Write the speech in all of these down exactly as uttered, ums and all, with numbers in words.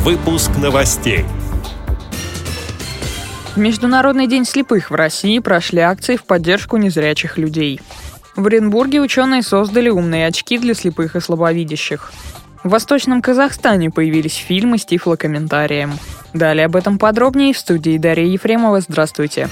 Выпуск новостей. В Международный день слепых в России прошли акции в поддержку незрячих людей. В Оренбурге ученые создали умные очки для слепых и слабовидящих. В Восточном Казахстане появились фильмы с тифлокомментарием. Далее об этом подробнее в студии Дарья Ефремова. Здравствуйте.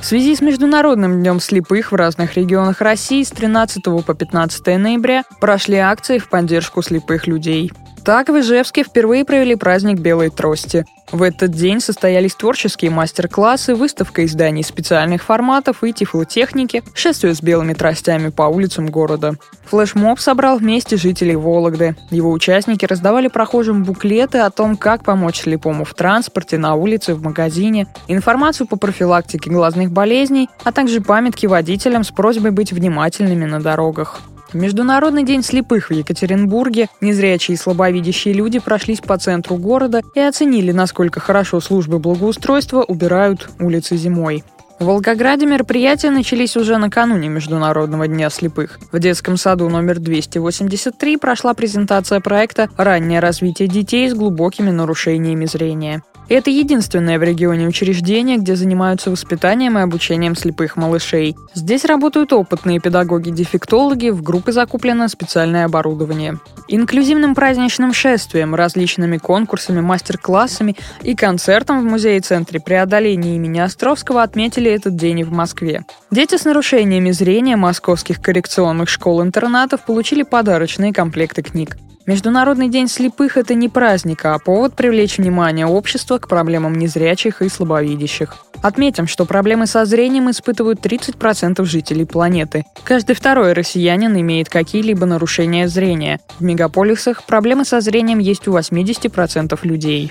В связи с Международным днем слепых в разных регионах России с тринадцатого по пятнадцатое ноября прошли акции в поддержку слепых людей. Так, в Ижевске впервые провели праздник белой трости. В этот день состоялись творческие мастер-классы, выставка изданий специальных форматов и тифлотехники, шествие с белыми тростями по улицам города. Флешмоб собрал вместе жителей Вологды. Его участники раздавали прохожим буклеты о том, как помочь слепому в транспорте, на улице, в магазине, информацию по профилактике глазных болезней, а также памятки водителям с просьбой быть внимательными на дорогах. В Международный день слепых в Екатеринбурге незрячие и слабовидящие люди прошлись по центру города и оценили, насколько хорошо службы благоустройства убирают улицы зимой. В Волгограде мероприятия начались уже накануне Международного дня слепых. В детском саду номер двести восемьдесят три прошла презентация проекта «Раннее развитие детей с глубокими нарушениями зрения». Это единственное в регионе учреждение, где занимаются воспитанием и обучением слепых малышей. Здесь работают опытные педагоги-дефектологи, в группы закуплено специальное оборудование. Инклюзивным праздничным шествием, различными конкурсами, мастер-классами и концертом в музее-центре преодоления имени Островского отметили этот день и в Москве. Дети с нарушениями зрения московских коррекционных школ-интернатов получили подарочные комплекты книг. Международный день слепых – это не праздник, а повод привлечь внимание общества к проблемам незрячих и слабовидящих. Отметим, что проблемы со зрением испытывают тридцать процентов жителей планеты. Каждый второй россиянин имеет какие-либо нарушения зрения. В мегаполисах проблемы со зрением есть у восемьдесят процентов людей.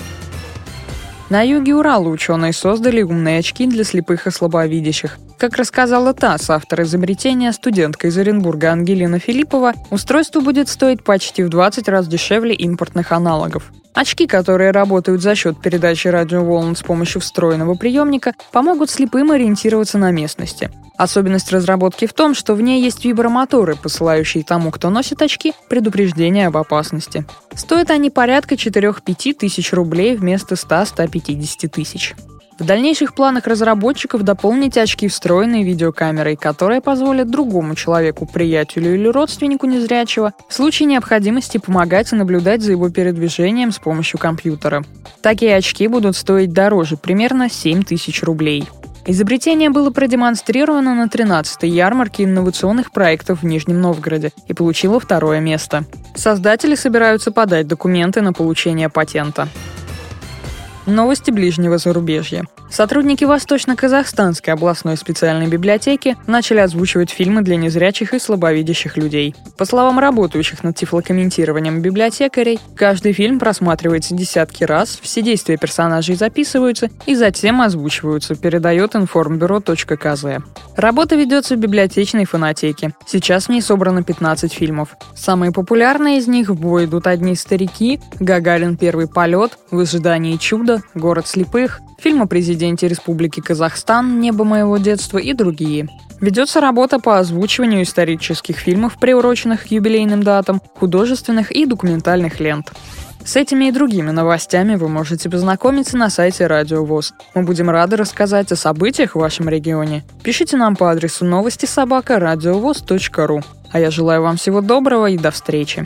На юге Урала ученые создали умные очки для слепых и слабовидящих. Как рассказала ТАСС, автор изобретения, студентка из Оренбурга Ангелина Филиппова, устройство будет стоить почти в двадцать раз дешевле импортных аналогов. Очки, которые работают за счет передачи радиоволн с помощью встроенного приемника, помогут слепым ориентироваться на местности. Особенность разработки в том, что в ней есть вибромоторы, посылающие тому, кто носит очки, предупреждение об опасности. Стоят они порядка четыре-пять тысяч рублей вместо ста-ста пятидесяти тысяч. В дальнейших планах разработчиков дополнить очки встроенной видеокамерой, которая позволит другому человеку, приятелю или родственнику незрячего в случае необходимости помогать и наблюдать за его передвижением с помощью компьютера. Такие очки будут стоить дороже, примерно семь тысяч рублей. Изобретение было продемонстрировано на тринадцатой ярмарке инновационных проектов в Нижнем Новгороде и получило второе место. Создатели собираются подать документы на получение патента. Новости ближнего зарубежья. Сотрудники Восточно-Казахстанской областной специальной библиотеки начали озвучивать фильмы для незрячих и слабовидящих людей. По словам работающих над тифлокомментированием библиотекарей, каждый фильм просматривается десятки раз, все действия персонажей записываются и затем озвучиваются, передает информбюро точка кз. Работа ведется в библиотечной фонотеке. Сейчас в ней собрано пятнадцать фильмов. Самые популярные из них в бой идут одни старики, Гагарин «Первый полет», «В ожидании чуда», «Город слепых», фильм о президенте Республики Казахстан, «Небо моего детства» и другие. Ведется работа по озвучиванию исторических фильмов, приуроченных к юбилейным датам, художественных и документальных лент. С этими и другими новостями вы можете познакомиться на сайте Радио ВОС. Мы будем рады рассказать о событиях в вашем регионе. Пишите нам по адресу новости собака радиовос точка ру. А я желаю вам всего доброго и до встречи.